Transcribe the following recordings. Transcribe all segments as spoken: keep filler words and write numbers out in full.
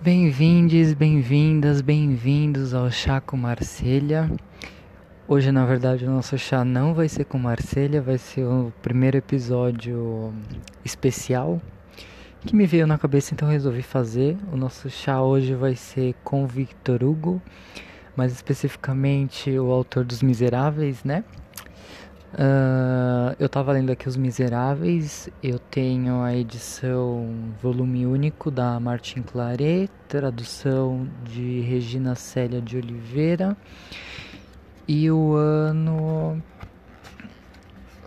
Bem-vindes, bem-vindas, bem-vindos ao Chá com Marselha. Hoje, na verdade, o nosso chá não vai ser com Marselha, vai ser o primeiro episódio especial que me veio na cabeça, então resolvi fazer. O nosso chá hoje vai ser com Victor Hugo, mais especificamente o autor dos Miseráveis, né? Uh, eu estava lendo aqui Os Miseráveis. Eu tenho a edição volume único da Martin Claret, tradução de Regina Célia de Oliveira, e o ano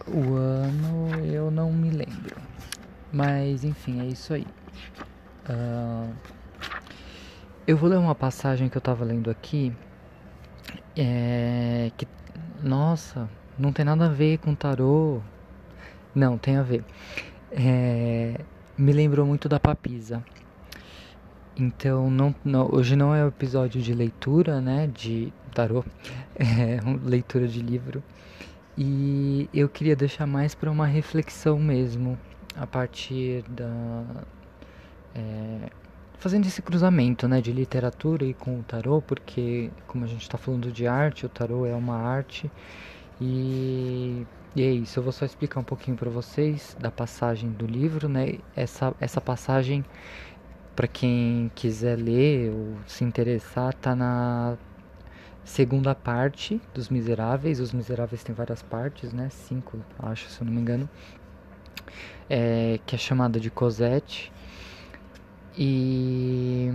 o ano eu não me lembro, mas enfim, é isso aí. Uh, eu vou ler uma passagem que eu estava lendo aqui, é, que nossa, não tem nada a ver com tarô. Não, tem a ver. É, me lembrou muito da Papisa. Então, não, não, hoje não é o episódio de leitura, né? De tarô. É, leitura de livro. E eu queria deixar mais para uma reflexão mesmo. A partir da... É, fazendo esse cruzamento, né? De literatura e com o tarô. Porque, como a gente está falando de arte, o tarô é uma arte... E, e é isso, eu vou só explicar um pouquinho para vocês da passagem do livro, né? Essa, essa passagem, para quem quiser ler ou se interessar, tá na segunda parte dos Miseráveis. Os Miseráveis tem várias partes, né? Cinco, acho, se eu não me engano, é, que é chamada de Cosette. E...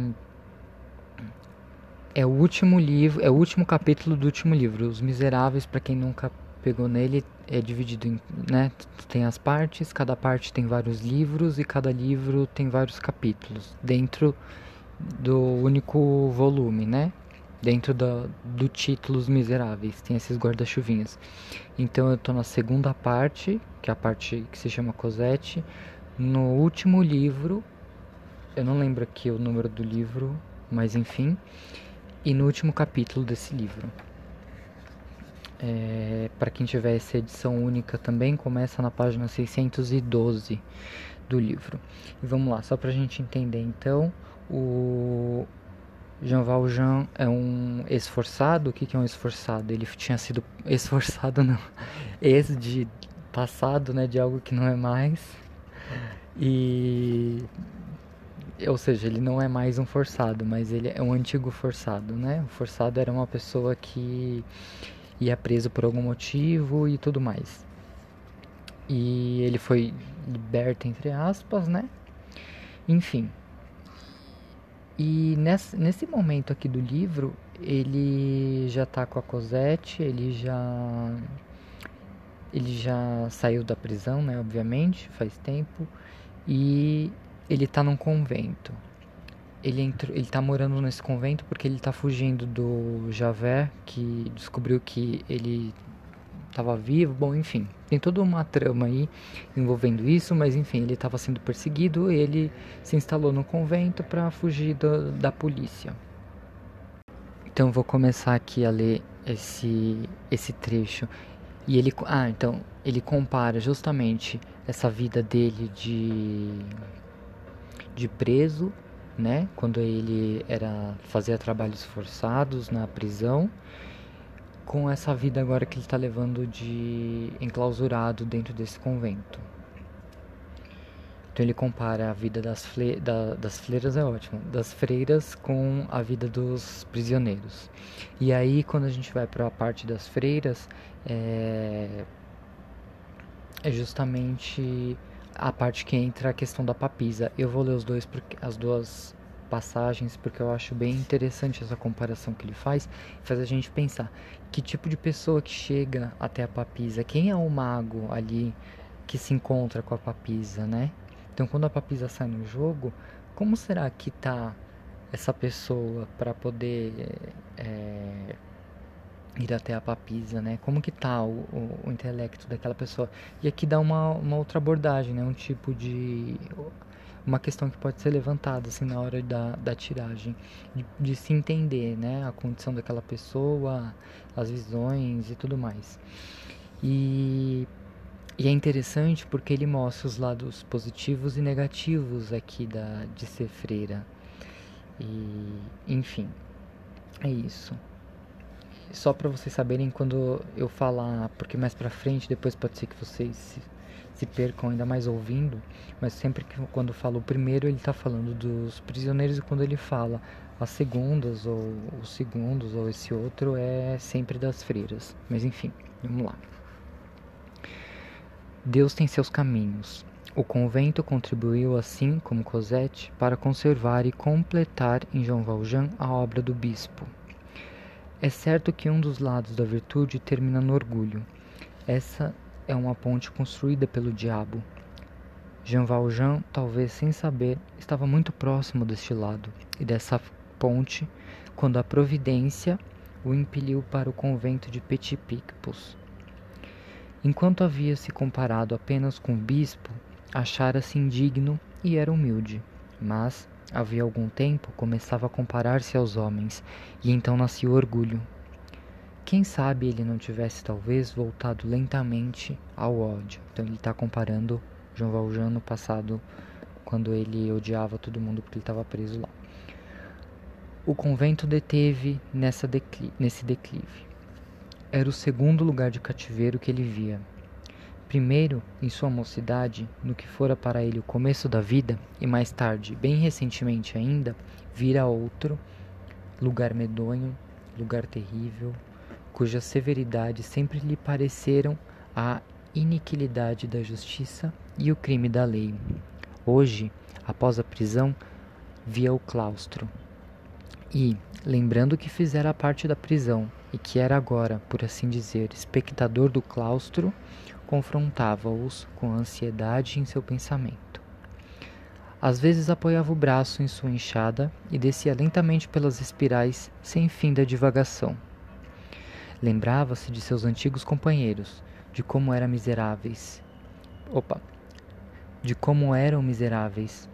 É o último livro, é o último capítulo do último livro. Os Miseráveis, para quem nunca pegou nele, é dividido em, né, tem as partes, cada parte tem vários livros e cada livro tem vários capítulos dentro do único volume, né? Dentro do, do título Os Miseráveis, tem esses guarda-chuvinhas. Então eu tô na segunda parte, que é a parte que se chama Cosette, no último livro. Eu não lembro aqui o número do livro, mas enfim. E no último capítulo desse livro. É, para quem tiver essa edição única também, começa na página seiscentos e doze do livro. E vamos lá, só para a gente entender então, o Jean Valjean é um esforçado. O que, que é um esforçado? Ele tinha sido esforçado, não, ex de passado, né, de algo que não é mais. E... Ou seja, ele não é mais um forçado, mas ele é um antigo forçado, né? O forçado era uma pessoa que ia preso por algum motivo e tudo mais. E ele foi liberto, entre aspas, né? Enfim. E nesse, nesse momento aqui do livro, ele já tá com a Cosette, ele já... Ele já saiu da prisão, né? Obviamente, faz tempo. E... Ele tá num convento. Ele, entrou, ele tá morando nesse convento porque ele tá fugindo do Javé, que descobriu que ele tava vivo. Bom, enfim, tem toda uma trama aí envolvendo isso, mas enfim, ele tava sendo perseguido e ele se instalou no convento para fugir do, da polícia. Então, vou começar aqui a ler esse, esse trecho. E ele... Ah, então, ele compara justamente essa vida dele de... de preso, né, quando ele era, fazia trabalhos forçados na prisão, com essa vida agora que ele está levando de enclausurado dentro desse convento. Então ele compara a vida das, fle, da, das freiras, é ótimo, das freiras com a vida dos prisioneiros. E aí quando a gente vai para a parte das freiras, é, é justamente... a parte que entra a questão da papisa. Eu vou ler os dois, as duas passagens, porque eu acho bem interessante essa comparação que ele faz. Faz a gente pensar que tipo de pessoa que chega até a papisa, quem é o mago ali que se encontra com a papisa, né? Então quando a papisa sai no jogo, como será que tá essa pessoa para poder é, ir até a papisa, né? Como que tá o, o, o intelecto daquela pessoa? E aqui dá uma, uma outra abordagem, né? Um tipo de... Uma questão que pode ser levantada, assim, na hora da, da tiragem. De, de se entender, né? A condição daquela pessoa, as visões e tudo mais. E, e é interessante porque ele mostra os lados positivos e negativos aqui da, de ser freira. E, enfim, é isso. Só para vocês saberem quando eu falar, porque mais pra frente, depois pode ser que vocês se, se percam ainda mais ouvindo, mas sempre que quando eu falo o primeiro, ele tá falando dos prisioneiros, e quando ele fala as segundas, ou os segundos, ou esse outro, é sempre das freiras. Mas enfim, vamos lá. Deus tem seus caminhos. O convento contribuiu, assim como Cosette, para conservar e completar em Jean Valjean a obra do bispo. É certo que um dos lados da virtude termina no orgulho. Essa é uma ponte construída pelo diabo. Jean Valjean, talvez sem saber, estava muito próximo deste lado e dessa ponte quando a providência o impeliu para o convento de Petit-Picpus. Enquanto havia se comparado apenas com o bispo, achara-se indigno e era humilde, mas, havia algum tempo, começava a comparar-se aos homens, e então nascia o orgulho. Quem sabe ele não tivesse talvez voltado lentamente ao ódio. Então ele está comparando Jean Valjean no passado, quando ele odiava todo mundo porque ele estava preso lá. O convento deteve nessa decli- nesse declive. Era o segundo lugar de cativeiro que ele via. Primeiro, em sua mocidade, no que fora para ele o começo da vida, e mais tarde, bem recentemente ainda, vira outro, lugar medonho, lugar terrível, cuja severidade sempre lhe pareceram a iniquidade da justiça e o crime da lei. Hoje, após a prisão, via o claustro. E, lembrando que fizera parte da prisão, e que era agora, por assim dizer, espectador do claustro, confrontava-os com ansiedade em seu pensamento. Às vezes apoiava o braço em sua enxada e descia lentamente pelas espirais sem fim da divagação. Lembrava-se de seus antigos companheiros, de como eram miseráveis. Opa! De como eram miseráveis.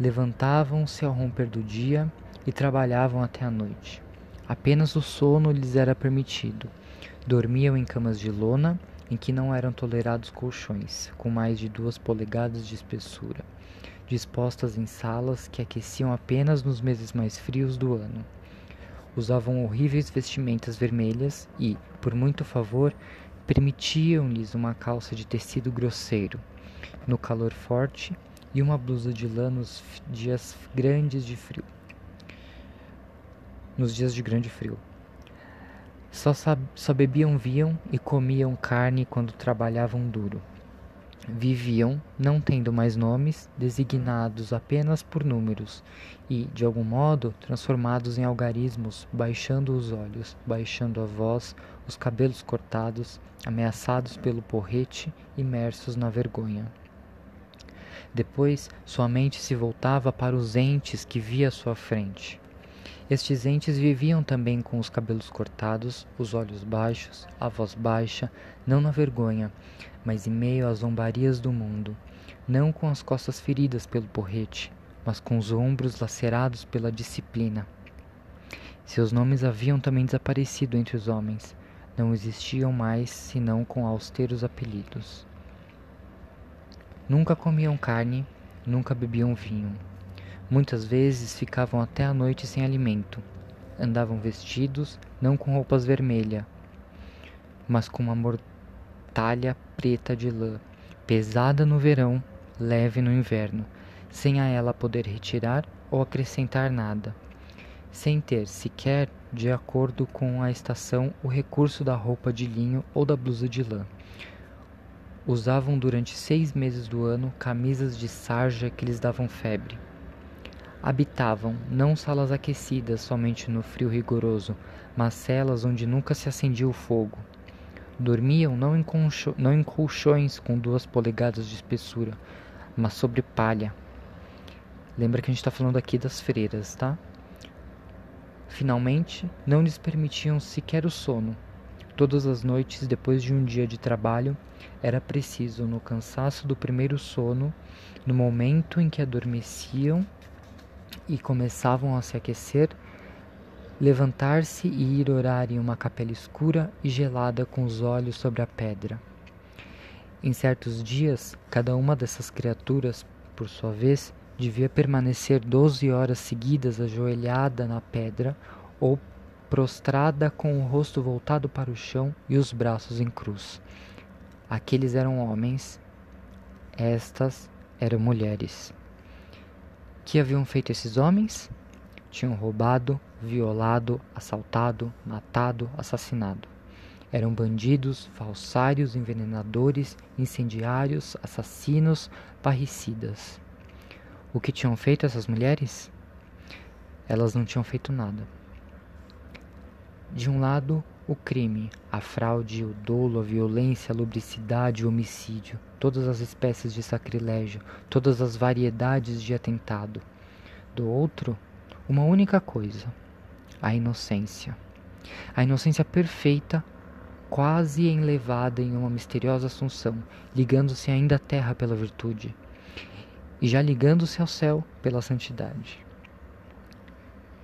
Levantavam-se ao romper do dia e trabalhavam até a noite. Apenas o sono lhes era permitido. Dormiam em camas de lona, em que não eram tolerados colchões, com mais de duas polegadas de espessura, dispostas em salas que aqueciam apenas nos meses mais frios do ano. Usavam horríveis vestimentas vermelhas e, por muito favor, permitiam-lhes uma calça de tecido grosseiro, no calor forte, e uma blusa de lã nos dias grandes de frio. Nos dias de grande frio. Só, sab- só bebiam, viam e comiam carne quando trabalhavam duro. Viviam, não tendo mais nomes, designados apenas por números e, de algum modo, transformados em algarismos, baixando os olhos, baixando a voz, os cabelos cortados, ameaçados pelo porrete, imersos na vergonha. Depois, sua mente se voltava para os entes que via à sua frente. Estes entes viviam também com os cabelos cortados, os olhos baixos, a voz baixa, não na vergonha, mas em meio às zombarias do mundo, não com as costas feridas pelo porrete, mas com os ombros lacerados pela disciplina. Seus nomes haviam também desaparecido entre os homens, não existiam mais senão com austeros apelidos. Nunca comiam carne, nunca bebiam vinho. Muitas vezes ficavam até a noite sem alimento. Andavam vestidos, não com roupas vermelhas, mas com uma mortalha preta de lã, pesada no verão, leve no inverno, sem a ela poder retirar ou acrescentar nada, sem ter sequer, de acordo com a estação, o recurso da roupa de linho ou da blusa de lã. Usavam durante seis meses do ano camisas de sarja que lhes davam febre. Habitavam não salas aquecidas somente no frio rigoroso, mas celas onde nunca se acendia o fogo. Dormiam não em, concho- não em colchões com duas polegadas de espessura, mas sobre palha. Lembra que a gente está falando aqui das freiras, tá? Finalmente, não lhes permitiam sequer o sono. Todas as noites, depois de um dia de trabalho, era preciso, no cansaço do primeiro sono, no momento em que adormeciam, e começavam a se aquecer, levantar-se e ir orar em uma capela escura e gelada com os olhos sobre a pedra. Em certos dias, cada uma dessas criaturas, por sua vez, Devia permanecer doze horas seguidas ajoelhada na pedra ou prostrada com o rosto voltado para o chão e os braços em cruz. Aqueles eram homens, estas eram mulheres. Que haviam feito esses homens? Tinham roubado, violado, assaltado, matado, assassinado. Eram bandidos, falsários, envenenadores, incendiários, assassinos, parricidas. O que tinham feito essas mulheres? Elas não tinham feito nada. De um lado, o crime, a fraude, o dolo, a violência, a lubricidade, o homicídio, todas as espécies de sacrilégio, todas as variedades de atentado. Do outro, uma única coisa, a inocência. A inocência perfeita, quase enlevada em uma misteriosa assunção, ligando-se ainda à terra pela virtude, e já ligando-se ao céu pela santidade.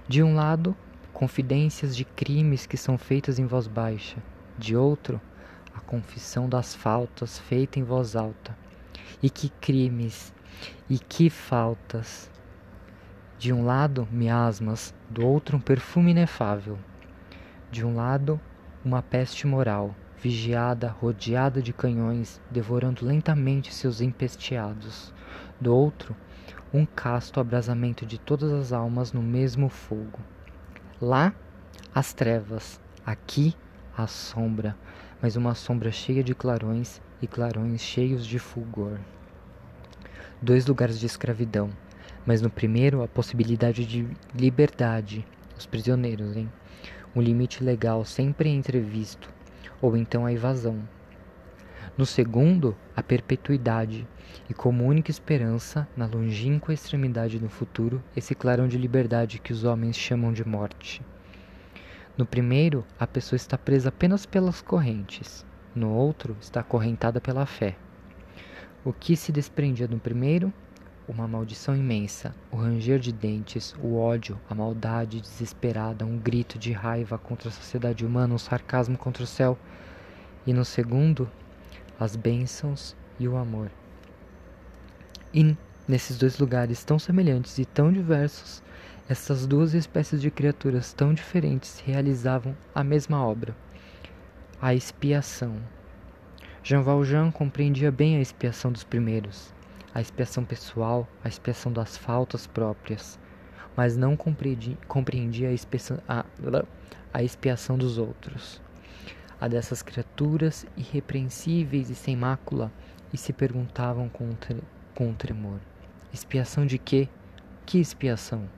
De um lado, confidências de crimes que são feitas em voz baixa, de outro, a confissão das faltas feita em voz alta. E que crimes, e que faltas! De um lado, miasmas, do outro, um perfume inefável. De um lado, uma peste moral, vigiada, rodeada de canhões, devorando lentamente seus empesteados. Do outro, um casto abrasamento de todas as almas no mesmo fogo. Lá, as trevas, aqui, a sombra, mas uma sombra cheia de clarões e clarões cheios de fulgor. Dois lugares de escravidão, mas no primeiro a possibilidade de liberdade, os prisioneiros, hein? Um limite legal sempre entrevisto, ou então a evasão. No segundo, a perpetuidade, e como única esperança, na longínqua extremidade do futuro, esse clarão de liberdade que os homens chamam de morte. No primeiro, a pessoa está presa apenas pelas correntes, no outro, está acorrentada pela fé. O que se desprendia do primeiro? Uma maldição imensa, o ranger de dentes, o ódio, a maldade desesperada, um grito de raiva contra a sociedade humana, um sarcasmo contra o céu. E no segundo, as bênçãos e o amor. E, nesses dois lugares tão semelhantes e tão diversos, essas duas espécies de criaturas tão diferentes realizavam a mesma obra, a expiação. Jean Valjean compreendia bem a expiação dos primeiros, a expiação pessoal, a expiação das faltas próprias, mas não compreendia a expiação, a, a expiação dos outros, a dessas criaturas irrepreensíveis e sem mácula, e se perguntavam com, tre- com tremor. Expiação de quê? Que expiação?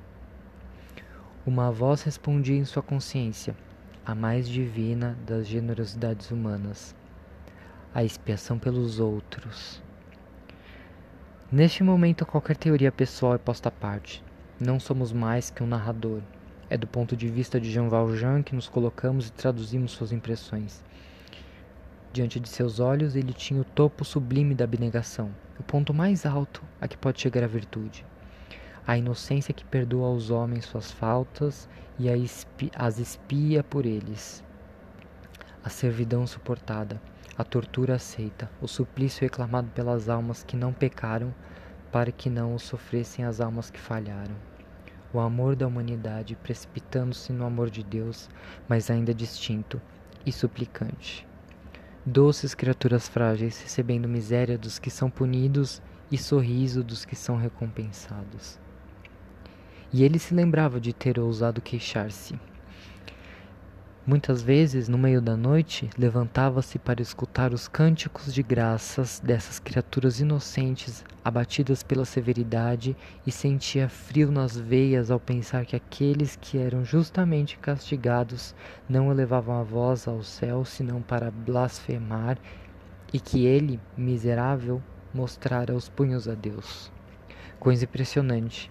Uma voz respondia em sua consciência, a mais divina das generosidades humanas, a expiação pelos outros. Neste momento, qualquer teoria pessoal é posta à parte. Não somos mais que um narrador. É do ponto de vista de Jean Valjean que nos colocamos e traduzimos suas impressões. Diante de seus olhos, ele tinha o topo sublime da abnegação, o ponto mais alto a que pode chegar a virtude. A inocência que perdoa aos homens suas faltas e as expia por eles. A servidão suportada, a tortura aceita, o suplício reclamado pelas almas que não pecaram, para que não o sofressem as almas que falharam. O amor da humanidade precipitando-se no amor de Deus, mas ainda distinto e suplicante. Doces criaturas frágeis recebendo miséria dos que são punidos e sorriso dos que são recompensados. E ele se lembrava de ter ousado queixar-se. Muitas vezes, no meio da noite, levantava-se para escutar os cânticos de graças dessas criaturas inocentes, abatidas pela severidade, e sentia frio nas veias ao pensar que aqueles que eram justamente castigados não elevavam a voz ao céu senão para blasfemar, e que ele, miserável, mostrara os punhos a Deus. Coisa impressionante.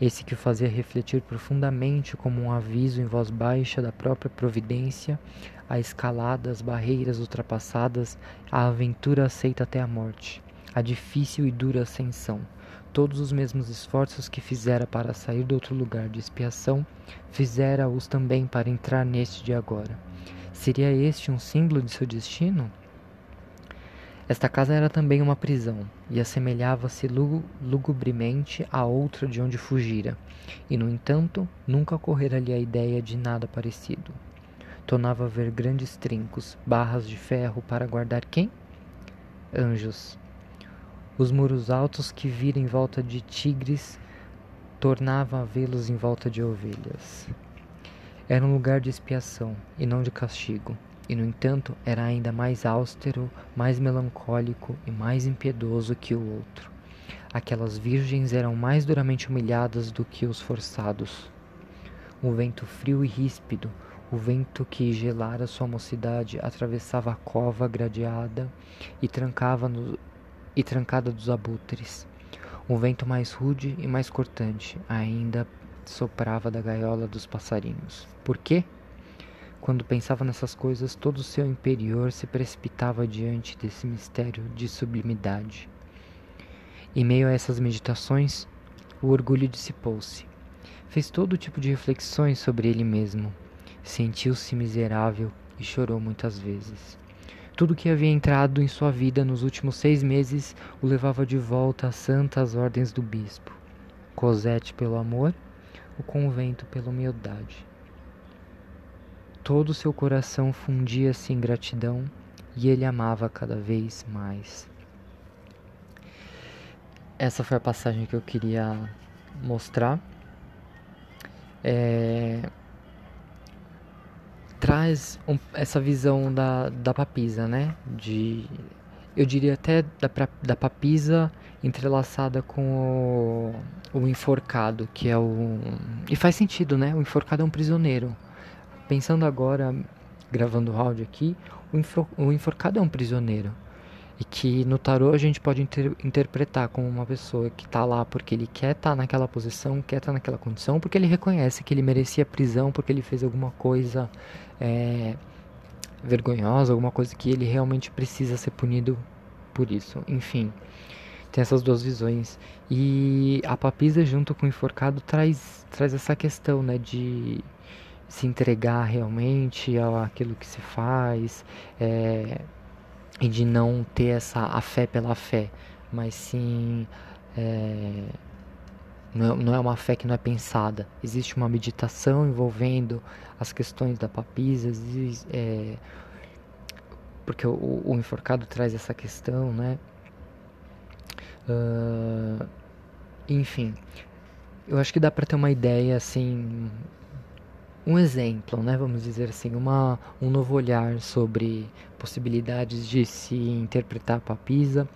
Esse que o fazia refletir profundamente como um aviso em voz baixa da própria providência, a escalada, as barreiras ultrapassadas, a aventura aceita até a morte, a difícil e dura ascensão. Todos os mesmos esforços que fizera para sair do outro lugar de expiação, fizera-os também para entrar neste de agora. Seria este um símbolo de seu destino? Esta casa era também uma prisão, e assemelhava-se lugubremente a outra de onde fugira, e, no entanto, nunca ocorrera-lhe a ideia de nada parecido. Tornava a ver grandes trincos, barras de ferro para guardar quem? Anjos. Os muros altos que vira em volta de tigres tornava a vê-los em volta de ovelhas. Era um lugar de expiação e não de castigo, e no entanto era ainda mais austero, mais melancólico e mais impiedoso que o outro. Aquelas virgens eram mais duramente humilhadas do que os forçados. Um vento frio e ríspido, o vento que gelara sua mocidade, atravessava a cova gradeada e trancava no, e trancada dos abutres. Um vento mais rude e mais cortante ainda soprava da gaiola dos passarinhos. Por quê? Quando pensava nessas coisas, todo o seu interior se precipitava diante desse mistério de sublimidade. Em meio a essas meditações, o orgulho dissipou-se. Fez todo tipo de reflexões sobre ele mesmo. Sentiu-se miserável e chorou muitas vezes. Tudo que havia entrado em sua vida nos últimos seis meses o levava de volta às santas ordens do bispo. Cosette pelo amor, o convento pela humildade. Todo seu coração fundia-se em gratidão e ele amava cada vez mais. Essa foi a passagem que eu queria mostrar. É... Traz um, essa visão da, da papisa, né? De, eu diria até da, da papisa entrelaçada com o, o enforcado, que é o... E faz sentido, né? O enforcado é um prisioneiro. Pensando agora, gravando o áudio aqui, o, infor, o enforcado é um prisioneiro. E que no tarô a gente pode inter, interpretar como uma pessoa que está lá porque ele quer estar tá naquela posição, quer estar tá naquela condição, porque ele reconhece que ele merecia prisão, porque ele fez alguma coisa... É, vergonhosa, alguma coisa que ele realmente precisa ser punido por isso. Enfim, tem essas duas visões. E a papisa junto com o enforcado traz, traz essa questão, né, de se entregar realmente àquilo que se faz, é, e de não ter essa a fé pela fé, mas sim... É, não é uma fé que não é pensada. Existe uma meditação envolvendo as questões da papisa, é, porque o, o enforcado traz essa questão, né? Uh, enfim, eu acho que dá para ter uma ideia, assim, um exemplo, né? Vamos dizer assim, uma, um novo olhar sobre possibilidades de se interpretar a papisa.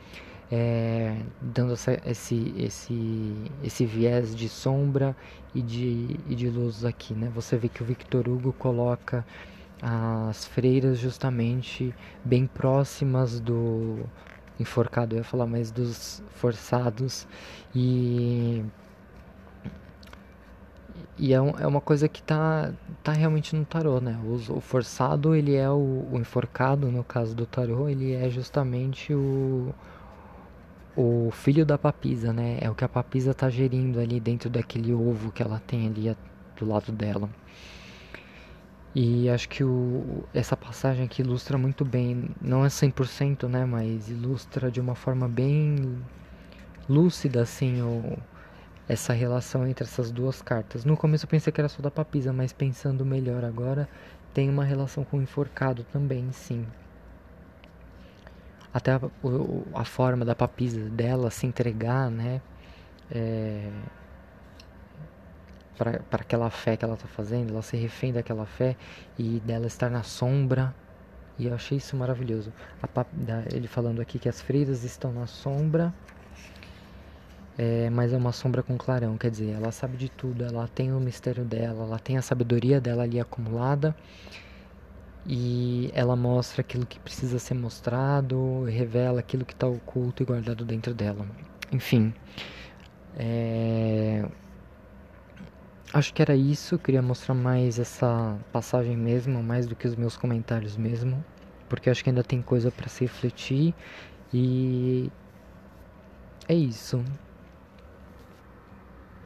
É, dando essa, esse, esse, esse viés de sombra e de, e de luz aqui, né? Você vê que o Victor Hugo coloca as freiras justamente bem próximas do enforcado, eu ia falar, mas dos forçados, e, e é, um, é uma coisa que tá, tá realmente no tarô, né? O, o forçado, ele é o, o enforcado, no caso do tarô, ele é justamente o... o filho da papisa, né? É o que a papisa está gerindo ali dentro daquele ovo que ela tem ali do lado dela. E acho que o, essa passagem aqui ilustra muito bem, não é cem por cento, né? Mas ilustra de uma forma bem lúcida, assim, o, essa relação entre essas duas cartas. No começo eu pensei que era só da papisa, mas pensando melhor agora, tem uma relação com o enforcado também, sim. Até a, a forma da papisa dela se entregar, né, é, para aquela fé que ela está fazendo, ela se refém daquela fé e dela estar na sombra, e eu achei isso maravilhoso. A pap, ele falando aqui que as freiras estão na sombra, é, mas é uma sombra com clarão, quer dizer, ela sabe de tudo, ela tem o mistério dela, ela tem a sabedoria dela ali acumulada, e ela mostra aquilo que precisa ser mostrado, revela aquilo que está oculto e guardado dentro dela. Enfim, é... acho que era isso. Eu queria mostrar mais essa passagem mesmo, mais do que os meus comentários mesmo, porque acho que ainda tem coisa para se refletir. E é isso.